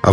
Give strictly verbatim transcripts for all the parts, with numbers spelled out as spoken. А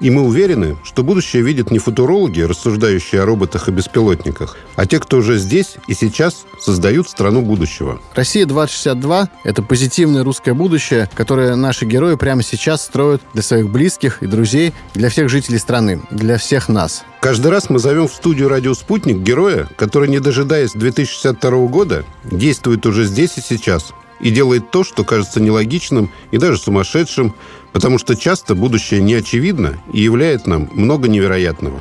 И мы уверены, что будущее видят не футурологи, рассуждающие о роботах и беспилотниках, а те, кто уже здесь и сейчас создают страну будущего. «Россия двадцать шестьдесят два» — это позитивное русское будущее, которое наши герои прямо сейчас строят для своих близких и друзей, для всех жителей страны, для всех нас. Каждый раз мы зовем в студию «Радио Спутник» героя, который, не дожидаясь две тысячи шестьдесят второго года, действует уже здесь и сейчас и делает то, что кажется нелогичным и даже сумасшедшим, потому что часто будущее не очевидно и являет нам много невероятного.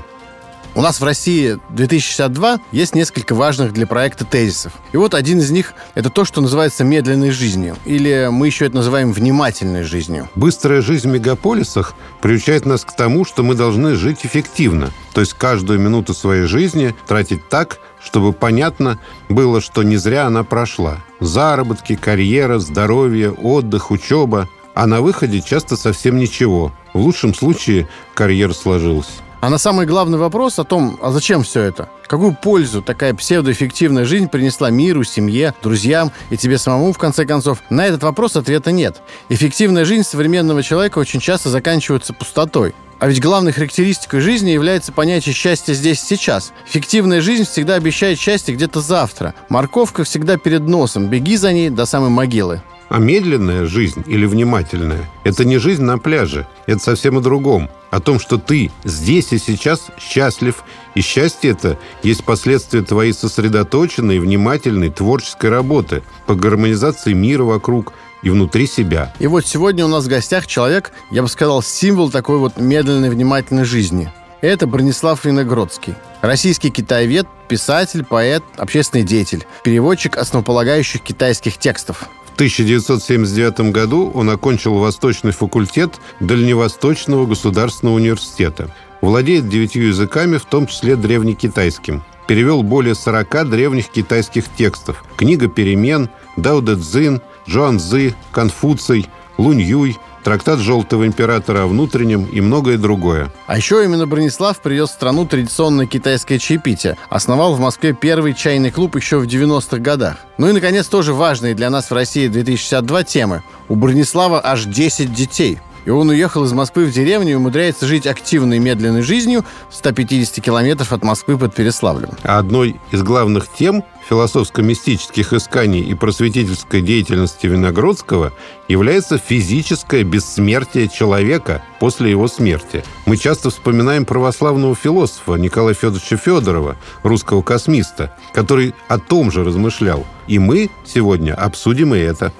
У нас в России две тысячи шестьдесят два есть несколько важных для проекта тезисов. И вот один из них – это то, что называется медленной жизнью, или мы еще это называем внимательной жизнью. Быстрая жизнь в мегаполисах приучает нас к тому, что мы должны жить эффективно, то есть каждую минуту своей жизни тратить так, чтобы понятно было, что не зря она прошла. Заработки, карьера, здоровье, отдых, учеба. А на выходе часто совсем ничего. В лучшем случае карьера сложилась. А на самый главный вопрос о том, а зачем все это? Какую пользу такая псевдоэффективная жизнь принесла миру, семье, друзьям и тебе самому, в конце концов? На этот вопрос ответа нет. Эффективная жизнь современного человека очень часто заканчивается пустотой. А ведь главной характеристикой жизни является понятие счастья здесь и сейчас. Фиктивная жизнь всегда обещает счастье где-то завтра. Морковка всегда перед носом. Беги за ней до самой могилы. А медленная жизнь или внимательная – это не жизнь на пляже, это совсем о другом. О том, что ты здесь и сейчас счастлив, и счастье это есть последствия твоей сосредоточенной, внимательной, творческой работы по гармонизации мира вокруг и внутри себя. И вот сегодня у нас в гостях человек, я бы сказал, символ такой вот медленной, внимательной жизни. Это Бронислав Виногродский. Российский китаевед, писатель, поэт, общественный деятель, переводчик основополагающих китайских текстов. В тысяча девятьсот семьдесят девятом году он окончил Восточный факультет Дальневосточного государственного университета. Владеет девятью языками, в том числе древнекитайским. Перевел более сорока древних китайских текстов. «Книга перемен», «Дао Дэ Цзин», «Чжуан Цзы», «Конфуций», «Луньюй», трактат «Желтого императора» о внутреннем и многое другое. А еще именно Бронислав привез в страну традиционное китайское чаепитие. Основал в Москве первый чайный клуб еще в девяностых годах. Ну и, наконец, тоже важные для нас в России две тысячи шестьдесят два темы. У Бронислава аж десять детей. И он уехал из Москвы в деревню и умудряется жить активной и медленной жизнью в ста пятидесяти километров от Москвы под Переславлем. А одной из главных тем философско-мистических исканий и просветительской деятельности Виногродского является физическое бессмертие человека после его смерти. Мы часто вспоминаем православного философа Николая Федоровича Федорова, русского космиста, который о том же размышлял. И мы сегодня обсудим и это.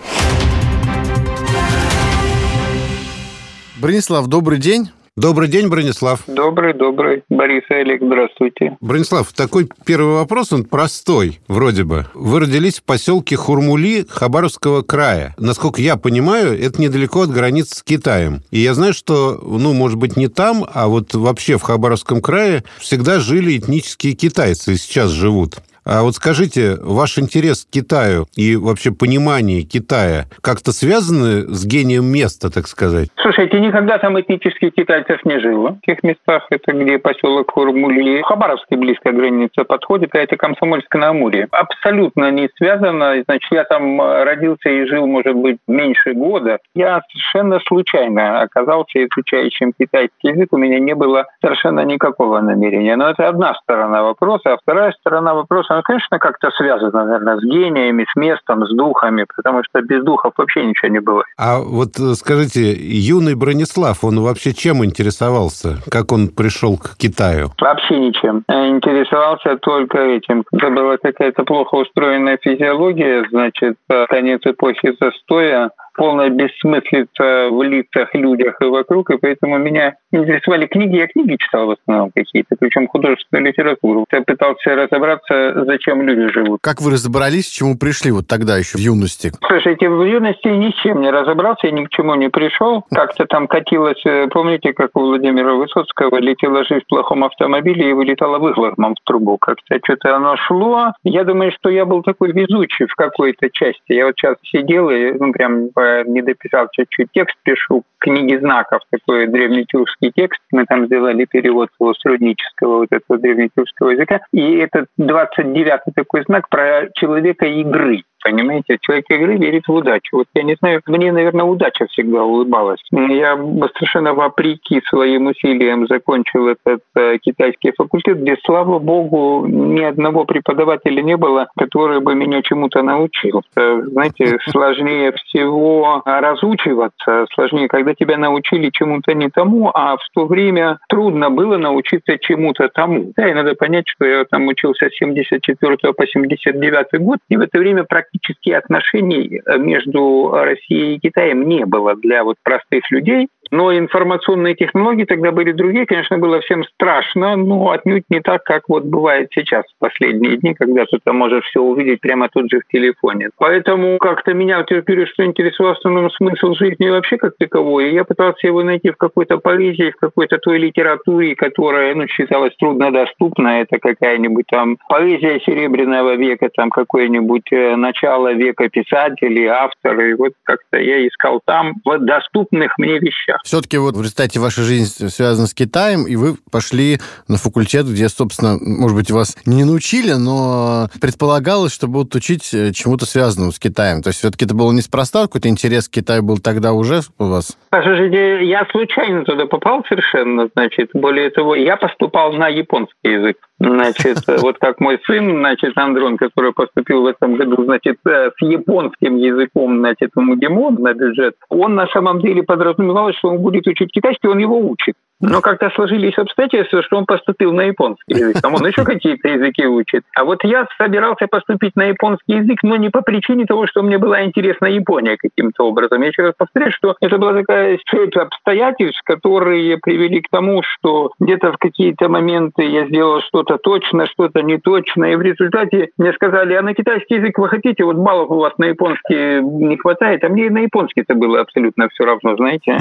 Бронислав, добрый день. Добрый день, Бронислав. Добрый, добрый. Борис и Олег, здравствуйте. Бронислав, такой первый вопрос, он простой, вроде бы. Вы родились в поселке Хурмули Хабаровского края. Насколько я понимаю, это недалеко от границы с Китаем. И я знаю, что, ну, может быть, не там, а вот вообще в Хабаровском крае всегда жили этнические китайцы и сейчас живут. А вот скажите, ваш интерес к Китаю и вообще понимание Китая как-то связаны с гением места, так сказать? Слушайте, никогда там этнических китайцев не жило. В тех местах, это где поселок Хурмули, Хабаровский близкая граница подходит, а это Комсомольск-на-Амуре. Абсолютно не связано. Значит, я там родился и жил, может быть, меньше года. Я совершенно случайно оказался изучающим китайский язык. У меня не было совершенно никакого намерения. Но это одна сторона вопроса, а вторая сторона вопроса, оно, конечно, как-то связано, наверное, с гениями, с местом, с духами, потому что без духов вообще ничего не бывает. А вот скажите, юный Бронислав, он вообще чем интересовался? Как он пришел к Китаю? Вообще ничем. Интересовался только этим. Это была какая-то плохо устроенная физиология, значит, конец эпохи застоя. полная бессмыслица в лицах, людях и вокруг, и поэтому меня интересовали книги. Я книги читал в основном какие-то, причем художественную литературу. Я пытался разобраться, зачем люди живут. Как вы разобрались, к чему пришли вот тогда еще в юности? Слушайте, в юности ничем не разобрался, я ни к чему не пришел. Как-то там катилось, помните, как у Владимира Высоцкого летела жизнь в плохом автомобиле и вылетала выхлопом в трубу. Как-то что-то оно шло. Я думаю, что я был такой везучий в какой-то части. Я вот сейчас сидел и ну, прям не дописал чуть-чуть текст, пишу книги знаков, такой древнетюркский текст. Мы там сделали перевод с руднического вот этого древнетюркского языка. И этот двадцать девятый такой знак про человека игры. Понимаете, человек игры верит в удачу. Вот я не знаю, мне, наверное, удача всегда улыбалась. Я совершенно вопреки своим усилиям закончил этот э, китайский факультет, где, слава богу, ни одного преподавателя не было, который бы меня чему-то научил. Э, знаете, сложнее всего разучиваться, сложнее, когда тебя научили чему-то не тому, а в то время трудно было научиться чему-то тому. Да, и надо понять, что я там учился с семьдесят четвёртого по семьдесят девятый год, и в это время практически Практически отношений между Россией и Китаем не было для вот простых людей. Но информационные технологии тогда были другие. Конечно, было всем страшно, но отнюдь не так, как вот бывает сейчас в последние дни, когда ты там можешь все увидеть прямо тут же в телефоне. Поэтому как-то меня, вот я говорю, что интересовал в основном смысл жизни вообще как таковой. И я пытался его найти в какой-то поэзии, в какой-то той литературе, которая, ну, считалась труднодоступна. Это какая-нибудь там поэзия Серебряного века, там какое-нибудь начало века писателей, авторы. Вот как-то я искал там в доступных мне вещах. Все-таки вот в результате ваша жизнь связана с Китаем, и вы пошли на факультет, где, собственно, может быть, вас не научили, но предполагалось, что будут учить чему-то связанному с Китаем. То есть все-таки это было неспроста, какой-то интерес к Китаю был тогда уже у вас? Слушайте, я случайно туда попал совершенно, значит, более того, я поступал на японский язык. Значит, вот как мой сын, значит, Андрон, который поступил в этом году, значит, с японским языком, значит, в МГИМО на бюджет, он на самом деле подразумевал, что он будет учить китайский, он его учит. Но как-то сложились обстоятельства, что он поступил на японский язык. Там он еще какие-то языки учит. А вот я собирался поступить на японский язык, но не по причине того, что мне была интересна Япония каким-то образом. Я еще раз повторяю, что это была такая сеть обстоятельств, которые привели к тому, что где-то в какие-то моменты я сделал что-то точно, что-то неточно. И в результате мне сказали, а на китайский язык вы хотите? Вот баллов у вас на японский не хватает. А мне и на японский-то было абсолютно все равно, знаете.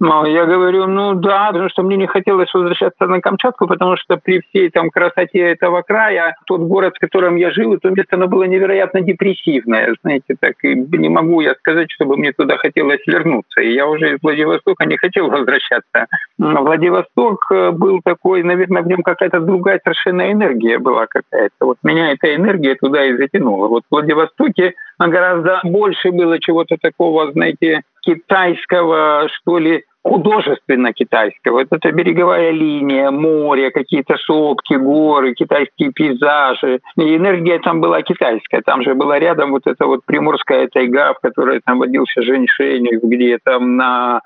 Но я говорю, ну да, потому что мне не хотелось возвращаться на Камчатку, потому что при всей там красоте этого края, тот город, в котором я жил, то место, оно было невероятно депрессивное, знаете, так, и не могу я сказать, чтобы мне туда хотелось вернуться. И я уже из Владивостока не хотел возвращаться. Но Владивосток был такой, наверное, в нем какая-то другая совершенно энергия была какая-то. Вот меня эта энергия туда и затянула. Вот в Владивостоке гораздо больше было чего-то такого, знаете, китайского, что ли, художественно-китайского. Вот это береговая линия, море, какие-то сопки, горы, китайские пейзажи. И энергия там была китайская. Там же была рядом вот эта вот приморская тайга, в которой там водился женьшень, где там на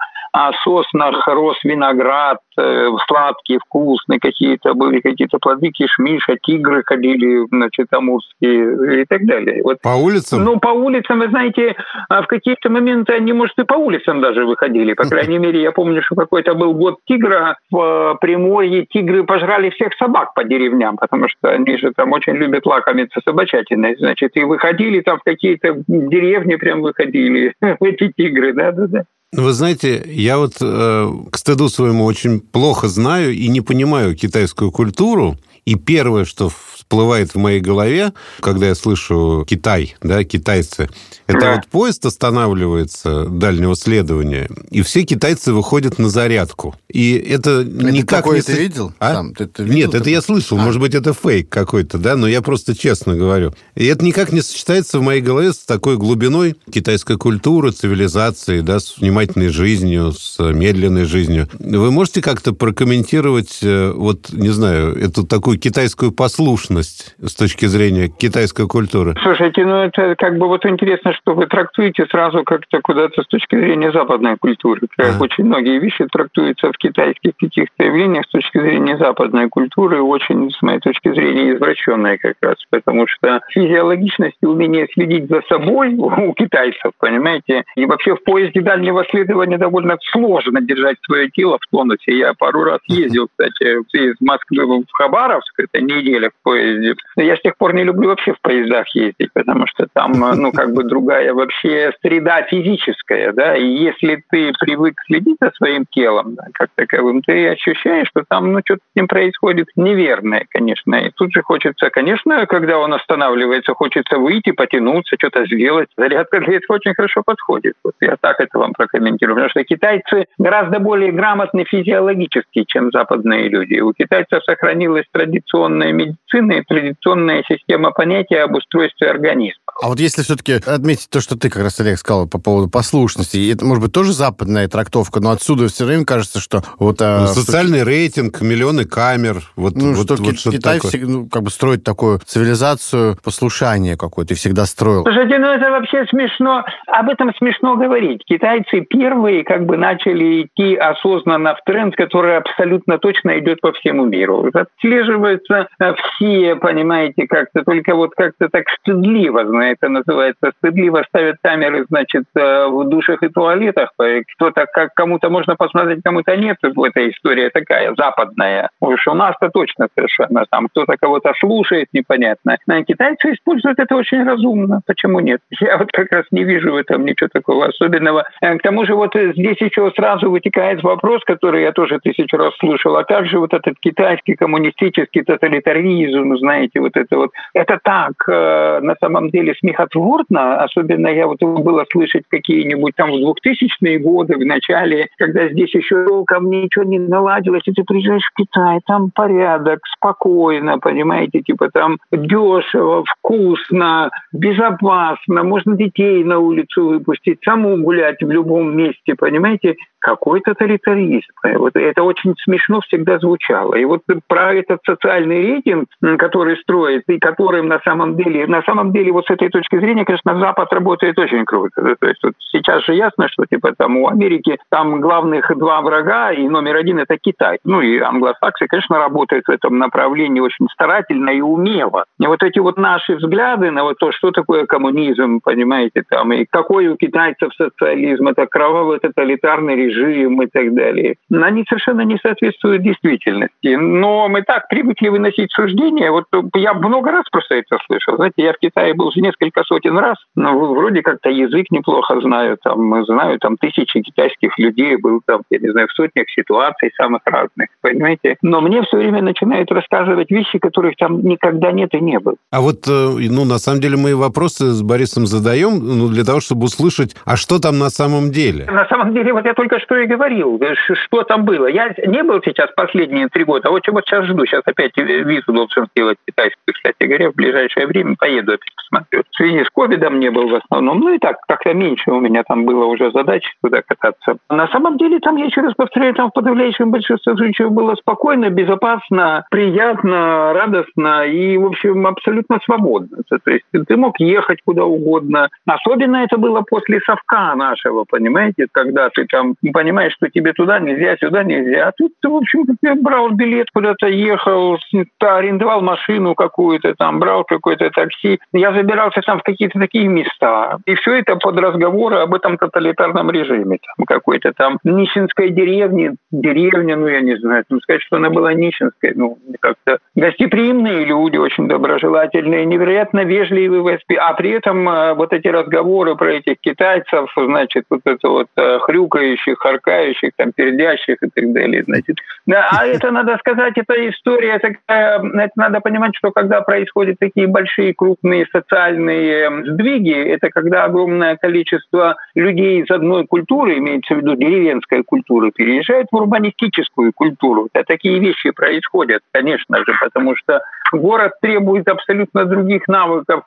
соснах рос виноград, сладкий, вкусный, какие-то были какие-то плоды, кишмиша, тигры ходили, значит, амурские и так далее. Вот. По улицам? Ну, по улицам, вы знаете, в какие-то моменты они, может, и по улицам даже выходили, по крайней мере, я Я помню, что какой-то был год тигра в Приморье. Тигры пожрали всех собак по деревням, потому что они же там очень любят лакомиться собачатиной. Значит, и выходили там в какие-то деревни, прям выходили эти тигры, да-да-да. Вы знаете, я вот э, к стыду своему очень плохо знаю и не понимаю китайскую культуру. И первое, что всплывает в моей голове, когда я слышу Китай, да, китайцы, это да. Вот поезд останавливается дальнего следования, и все китайцы выходят на зарядку. И это, это никак не... Ты видел? А? Сам, ты это видел? Нет, такой? Это я слышал. А? Может быть, это фейк какой-то, да, но я просто честно говорю. И это никак не сочетается в моей голове с такой глубиной китайской культуры, цивилизации, да, с внимательной жизнью, с медленной жизнью. Вы можете как-то прокомментировать, вот, не знаю, эту такую такую китайскую послушность с точки зрения китайской культуры? Слушайте, ну это как бы вот интересно, что вы трактуете сразу как-то куда-то с точки зрения западной культуры. Как очень многие вещи трактуются в китайских каких-то явлениях с точки зрения западной культуры, очень, с моей точки зрения, извращенная как раз, потому что физиологичность и умение следить за собой у китайцев, понимаете, и вообще в поезде дальнего следования довольно сложно держать свое тело в тонусе. Я пару раз ездил, кстати, из Москвы в Хабаровск, это неделя в поезде. Но я с тех пор не люблю вообще в поездах ездить, потому что там, ну, как бы другая вообще среда физическая, да, и если ты привык следить за своим телом, да, как таковым, ты ощущаешь, что там, ну, что-то с ним происходит неверное, конечно, и тут же хочется, конечно, когда он останавливается, хочется выйти, потянуться, что-то сделать. Зарядка для этого очень хорошо подходит. Вот я так это вам прокомментирую, потому что китайцы гораздо более грамотны физиологически, чем западные люди. У китайцев сохранилась традиционная медицина и традиционная система понятия об устройстве организма. А вот если все-таки отметить то, что ты как раз, Олег, сказал по поводу послушности, это, может быть, тоже западная трактовка, но отсюда все время кажется, что... вот ну, социальный что... рейтинг, миллионы камер, вот, ну, вот, что вот что-то Китай такое. Всегда, ну, как бы строит такую цивилизацию послушания какое-то и всегда строил. Слушайте, ну это вообще смешно, об этом смешно говорить. Китайцы первые как бы начали идти осознанно в тренд, который абсолютно точно идет по всему миру. Отслеживаются все, понимаете, как-то, только вот как-то так стыдливо, это называется, стыдливо ставят камеры, значит, в душах и туалетах. Кто-то, как, кому-то можно посмотреть, кому-то нет. Эта история такая западная. Уж у нас-то точно совершенно. Там кто-то кого-то слушает, непонятно. А китайцы используют это очень разумно. Почему нет? Я вот как раз не вижу в этом ничего такого особенного. К тому же вот здесь еще сразу вытекает вопрос, который я тоже тысячу раз слышал. А как же вот этот китайский коммунистический тоталитаризм, знаете, вот это вот. Это так, на самом деле, смехотворно, особенно я вот было слышать какие-нибудь там в двухтысячные годы, в начале, когда здесь еще толком ничего не наладилось, и ты приезжаешь в Китай, там порядок, спокойно, понимаете, типа там дешево, вкусно, безопасно, можно детей на улицу выпустить, саму гулять в любом месте, понимаете, какой тоталитаризм. Вот это очень смешно всегда звучало. И вот про этот социальный рейтинг, который строит, и которым на самом деле, на самом деле вот с этой точки зрения, конечно, Запад работает очень круто. Да? То есть вот сейчас же ясно, что типа там у Америки там главных два врага, и номер один это Китай. Ну и англосаксы, конечно, работают в этом направлении очень старательно и умело. И вот эти вот наши взгляды на вот то, что такое коммунизм, понимаете, там, и какой у китайцев социализм, это кровавый тоталитарный режим и так далее. Они совершенно не соответствуют действительности. Но мы так привыкли выносить суждения. Вот я много раз просто это слышал. Знаете, я в Китае был уже несколько сотен раз, но ну, вроде как-то язык неплохо знаю, там, знаю, там тысячи китайских людей, был там, я не знаю, в сотнях ситуаций самых разных, понимаете? Но мне все время начинают рассказывать вещи, которых там никогда нет и не было. А вот, ну, на самом деле, мы вопросы с Борисом задаем, ну, для того, чтобы услышать, а что там на самом деле? На самом деле, вот я только что и говорил, что там было. Я не был сейчас последние три года, а вот чего сейчас жду, сейчас опять визу должен сделать китайскую, кстати говоря, в ближайшее время поеду опять посмотрю. В связи с ковидом не был в основном. Ну и так, как-то меньше у меня там было уже задач туда кататься. На самом деле там, я еще раз повторяю, там в подавляющем большинстве случаев было спокойно, безопасно, приятно, радостно и, в общем, абсолютно свободно. То есть ты мог ехать куда угодно. Особенно это было после совка нашего, понимаете, когда ты там понимаешь, что тебе туда нельзя, сюда нельзя. А тут ты, в общем, брал билет, куда-то ехал, арендовал машину какую-то, там брал какое-то такси. Я забирался там в какие-то такие места. И все это под разговоры об этом тоталитарном режиме. Там какой-то там нищенской деревни, деревня, ну я не знаю, там сказать, что она была нищенской, ну как-то гостеприимные люди, очень доброжелательные, невероятно вежливые в... А при этом вот эти разговоры про этих китайцев, значит, вот это вот хрюкающих, харкающих, там, пердящих и так далее, значит. Да, а это, надо сказать, это история такая, это надо понимать, что когда происходят такие большие, крупные социальные сдвиги, это когда огромное количество людей из одной культуры, имеется в виду деревенской культуры, переезжает в урбанистическую культуру. Да, такие вещи происходят, конечно же, потому что город требует абсолютно других навыков,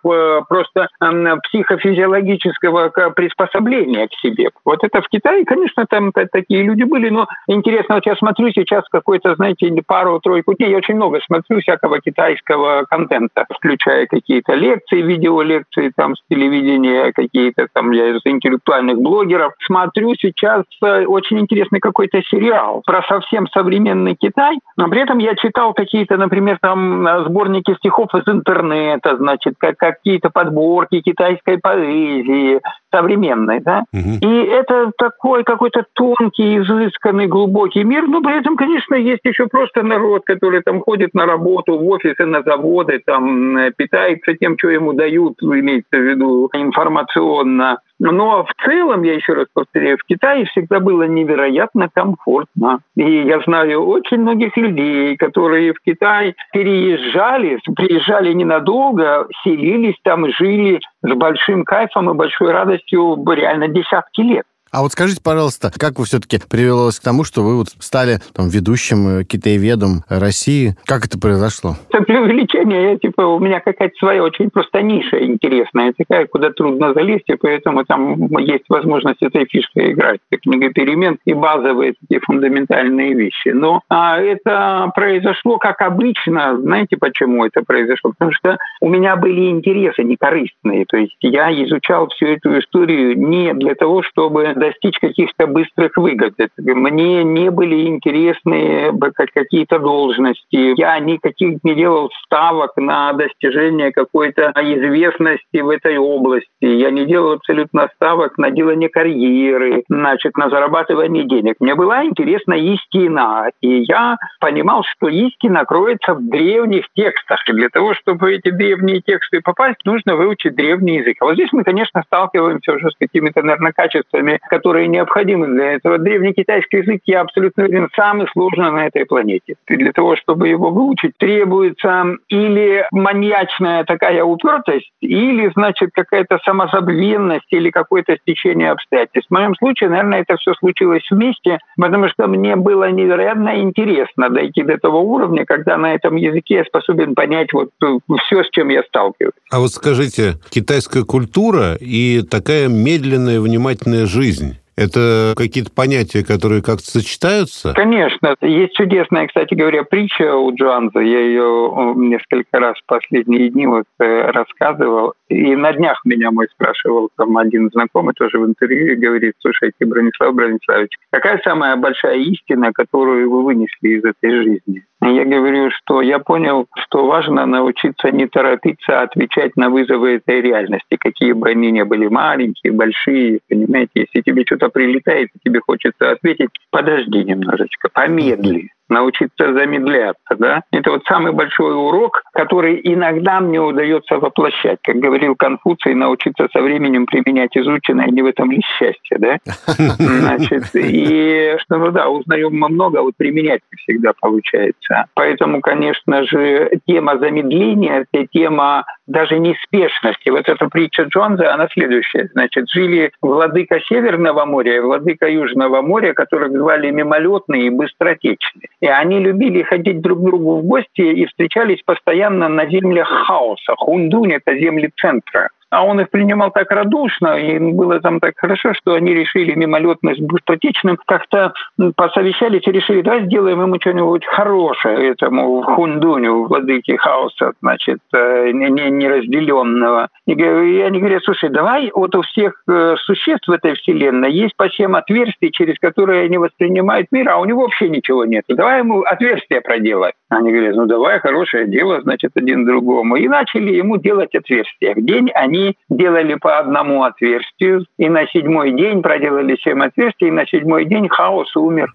просто психофизиологического приспособления к себе. Вот это в Китае, конечно, там такие люди были, но интересно, вот я смотрю сейчас какой-то, знаете, пару-тройку дней, я очень очень много смотрю всякого китайского контента, включая какие-то лекции, видеолекции там с телевидения, какие-то там я из интеллектуальных блогеров. Смотрю сейчас очень интересный какой-то сериал про совсем современный Китай, но при этом я читал какие-то, например, там сборники стихов из интернета, значит, как какие-то подборки китайской поэзии современной, да. Угу. И это такой какой-то тонкий, изысканный, глубокий мир, но при этом, конечно, есть еще просто народ, который там ходит на работу, в офисы, на заводы, там питается тем, что ему дают, имеется в виду информационно. Но в целом, я еще раз повторяю, в Китае всегда было невероятно комфортно. И я знаю очень многих людей, которые в Китай переезжали, приезжали ненадолго, селились там, жили с большим кайфом и большой радостью реально десятки лет. А вот скажите, пожалуйста, как вы все-таки привелось к тому, что вы вот стали там ведущим китаеведом России? Как это произошло? Это преувеличение. Я, типа, у меня какая-то своя очень просто ниша интересная, такая, куда трудно залезть, и поэтому там есть возможность этой фишкой играть. Это книга перемен и базовые такие фундаментальные вещи. Но а, это произошло, как обычно. Знаете, почему это произошло? Потому что у меня были интересы некорыстные. То есть я изучал всю эту историю не для того, чтобы достичь каких-то быстрых выгод. Мне не были интересны какие-то должности. Я никаких не делал ставок на достижение какой-то известности в этой области. Я не делал абсолютно ставок на делание карьеры, значит, на зарабатывание денег. Мне была интересна истина. И я понимал, что истина кроется в древних текстах. И для того, чтобы в эти древние тексты попасть, нужно выучить древний язык. А вот здесь мы, конечно, сталкиваемся уже с какими-то, наверное, качествами, которые необходимы для этого. Древний китайский язык, я абсолютно уверен, самый сложный на этой планете. И для того, чтобы его выучить, требуется или маньячная такая упертость, или, значит, какая-то самозабвенность, или какое-то стечение обстоятельств. В моем случае, наверное, это все случилось вместе, потому что мне было невероятно интересно дойти до того уровня, когда на этом языке я способен понять вот все, с чем я сталкиваюсь. А вот скажите, китайская культура и такая медленная, внимательная жизнь, жизнь. Это какие-то понятия, которые как-то сочетаются? Конечно. Есть чудесная, кстати говоря, притча у Чжуан Цзы. Я ее несколько раз в последние дни вот рассказывал. И на днях меня мой спрашивал там один знакомый тоже в интервью и говорит: слушайте, Бронислав Брониславович, какая самая большая истина, которую вы вынесли из этой жизни? Я говорю, что я понял, что важно научиться не торопиться отвечать на вызовы этой реальности, какие бы они ни были, маленькие, большие, понимаете, если тебе что-то прилетает, и тебе хочется ответить, подожди немножечко, помедли. Научиться замедляться, да? Это вот самый большой урок, который иногда мне удается воплощать. Как говорил Конфуций, научиться со временем применять изученное, не в этом ли счастье, да? Значит, и, ну да, узнаем мы много, а вот применять всегда получается. Поэтому, конечно же, тема замедления, тема даже неспешности. Вот эта притча Чжуан Цзы, она следующая. Значит, жили владыка Северного моря и владыка Южного моря, которых звали мимолетные и быстротечные. И они любили ходить друг к другу в гости и встречались постоянно на землях хаоса. Хундунь – это земли центра. А он их принимал так радушно, и было там так хорошо, что они решили мимолетно с быстротечным как-то посовещались и решили, давай сделаем ему что-нибудь хорошее, этому Хундуню, владыке хаоса, значит, неразделенного. И они говорят, слушай, давай вот у всех существ в этой вселенной есть по семь отверстий, через которые они воспринимают мир, а у него вообще ничего нет. Давай ему отверстия проделать. Они говорят, ну давай, хорошее дело, значит, один другому. И начали ему делать отверстия. В день они делали по одному отверстию, и на седьмой день проделали семь отверстий, и на седьмой день хаос умер.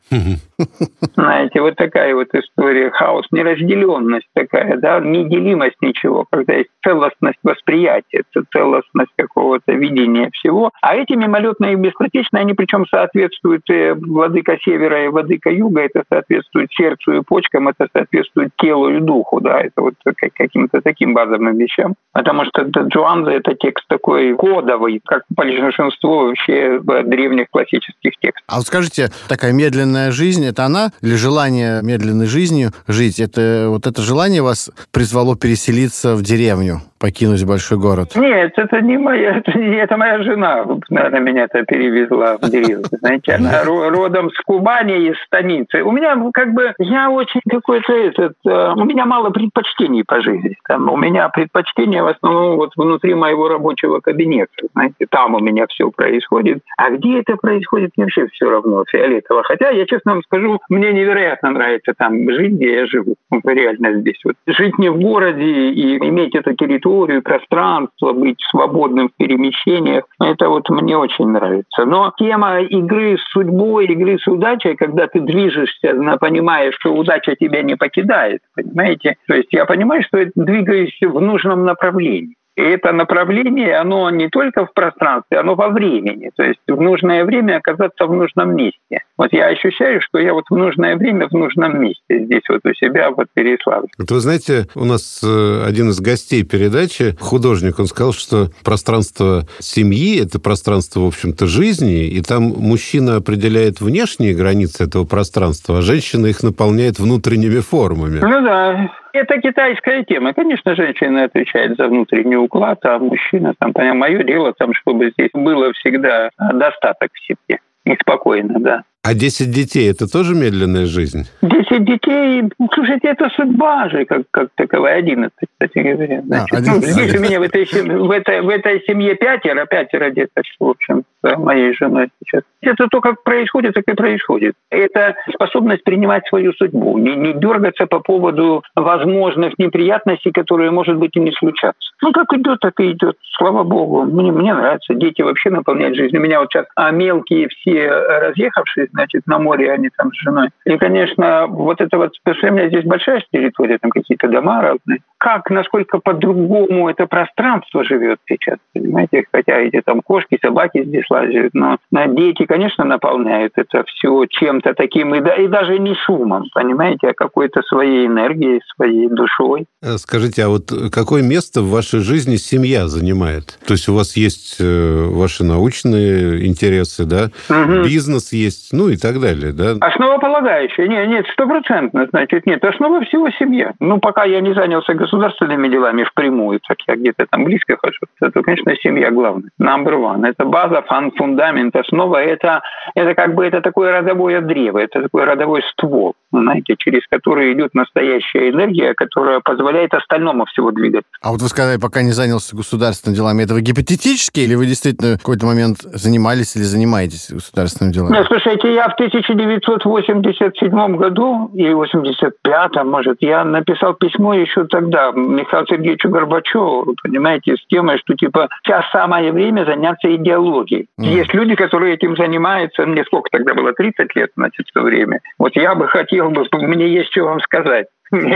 Знаете, вот такая вот история. Хаос, неразделенность такая, да, неделимость ничего, когда есть целостность восприятия, целостность какого-то видения всего. А эти мимолетные и быстротечные, они причем соответствуют владыка севера и владыка юга, это соответствует сердцу и почкам, это соответствует телу и духу, да, это вот каким-то таким базовым вещам. Потому что Чжуан Цзы — это текст такой кодовый, как большинство вообще древних классических текстов. А вот скажите, такая медленная жизнь, это она? Или желание медленной жизнью жить? Это вот это желание вас призвало переселиться в деревню? покинуть большой город? Нет, это не моя, это, это моя жена, наверное, меня-то перевезла в деревню. Знаете, она родом с Кубани, из станицы. У меня как бы, я очень какой-то этот, у меня мало предпочтений по жизни. Там, у меня предпочтения в основном вот внутри моего рабочего кабинета. Знаете, там у меня все происходит. А где это происходит, мне вообще все равно, фиолетово. Хотя, я честно вам скажу, мне невероятно нравится там жить, где я живу. Реально здесь. Вот. Жить не в городе и иметь эту территорию, пространство, быть свободным в перемещениях, это вот мне очень нравится. Но тема игры с судьбой, игры с удачей, когда ты движешься, понимаешь, что удача тебя не покидает, понимаете? То есть я понимаю, что я двигаюсь в нужном направлении. И это направление, оно не только в пространстве, оно во времени. То есть в нужное время оказаться в нужном месте. Вот я ощущаю, что я вот в нужное время в нужном месте. Здесь вот у себя, вот в Переславле. Вот вы знаете, у нас один из гостей передачи, художник, он сказал, что пространство семьи – это пространство, в общем-то, жизни. И там мужчина определяет внешние границы этого пространства, а женщина их наполняет внутренними формами. Ну да. Это китайская тема. Конечно, женщина отвечает за внутренний уклад, а мужчина, там, понятно, мое дело, там, чтобы здесь было всегда достаток в семье. И спокойно, да. А десять детей – это тоже медленная жизнь? Десять детей, слушайте, это судьба же, как, как таковая, одиннадцать, кстати говоря. Значит, а, ну, здесь у меня в этой, в, этой, в этой семье пятеро, пятеро деток, в общем, моей женой сейчас. Это то, как происходит, так и происходит. Это способность принимать свою судьбу, не, не дергаться по поводу возможных неприятностей, которые, может быть, и не случатся. Ну, как идет, так и идет. Слава богу, мне, мне нравится. Дети вообще наполняют жизнь. У меня вот сейчас а мелкие все разъехавшиеся, значит, на море они там с женой. И, конечно, вот это вот, у меня здесь большая территория, там какие-то дома разные. Как, насколько по-другому это пространство живет сейчас, понимаете? Хотя эти там кошки, собаки здесь лазят, но дети, конечно, наполняют это все чем-то таким, и, да, и даже не шумом, понимаете, а какой-то своей энергией, своей душой. Скажите, а вот какое место в вашей жизни семья занимает? То есть у вас есть ваши научные интересы, да? Угу. Бизнес есть, ну и так далее, да? Основополагающее. Нет, нет, стопроцентно, значит, нет. Основа всего семья. Ну, пока я не занялся государственными делами впрямую, так я где-то там близко хожу, то, конечно, семья главная. Number one. Это база, фундамент, основа. Это, это как бы это такое родовое древо, это такой родовой ствол, знаете, через который идет настоящая энергия, которая позволяет остальному всего двигаться. А вот вы сказали, пока не занялся государственными делами, это вы гипотетически или вы действительно в какой-то момент занимались или занимаетесь государственными делами? Нет, слушайте, я в тысяча девятьсот восемьдесят седьмом году и восемьдесят пятом, может, я написал письмо еще тогда Михаилу Сергеевичу Горбачеву, понимаете, с темой, что типа сейчас самое время заняться идеологией. Mm. Есть люди, которые этим занимаются. Мне сколько тогда было? тридцать лет, значит, в то время. Вот я бы хотел бы, мне есть что вам сказать. Ну,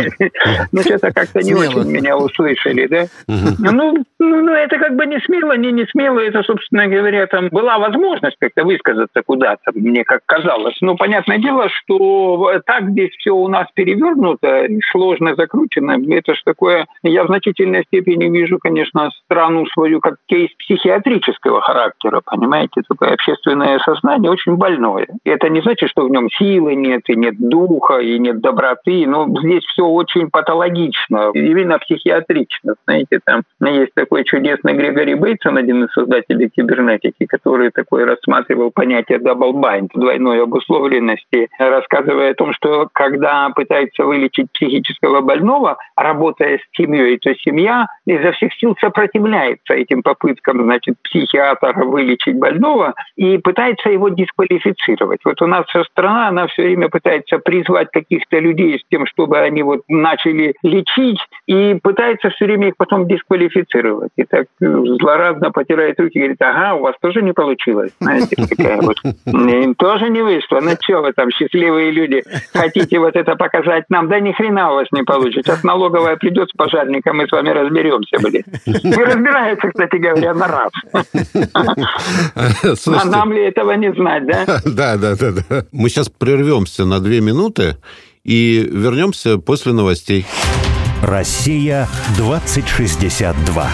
что-то как-то не очень меня услышали, да? Ну, это как бы не смело, не не смело. Это, собственно говоря, там была возможность как-то высказаться куда-то, мне как казалось. Но понятное дело, что так здесь все у нас перевернуто, сложно закручено. Это ж такое... Я в значительной степени вижу, конечно, страну свою как кейс психиатрического характера, понимаете? Такое общественное сознание очень больное. Это не значит, что в нем силы нет, и нет духа, и нет доброты. Но здесь все очень патологично, именно психиатрично, знаете, там есть такой чудесный Грегори Бейтсон, один из создателей кибернетики, который такой рассматривал понятие double-bind, двойной обусловленности, рассказывая о том, что когда пытается вылечить психического больного, работая с семьей, то семья изо всех сил сопротивляется этим попыткам, значит, психиатра вылечить больного и пытается его дисквалифицировать. Вот у нас вся страна, она все время пытается призвать каких-то людей с тем, чтобы они они вот начали лечить и пытаются все время их потом дисквалифицировать. И так злорадно потирает руки и говорит, ага, у вас тоже не получилось. Знаете, такая вот. Им тоже не вышло. Ну что вы там, счастливые люди, хотите вот это показать нам? Да ни хрена у вас не получится. Сейчас налоговая придет с пожарником, мы с вами разберемся, блин. И разбираются, кстати говоря, на раз. А нам ли этого не знать, да? Да, да, да. Мы сейчас прервемся на две минуты, и вернемся после новостей. Россия двадцать шестьдесят два.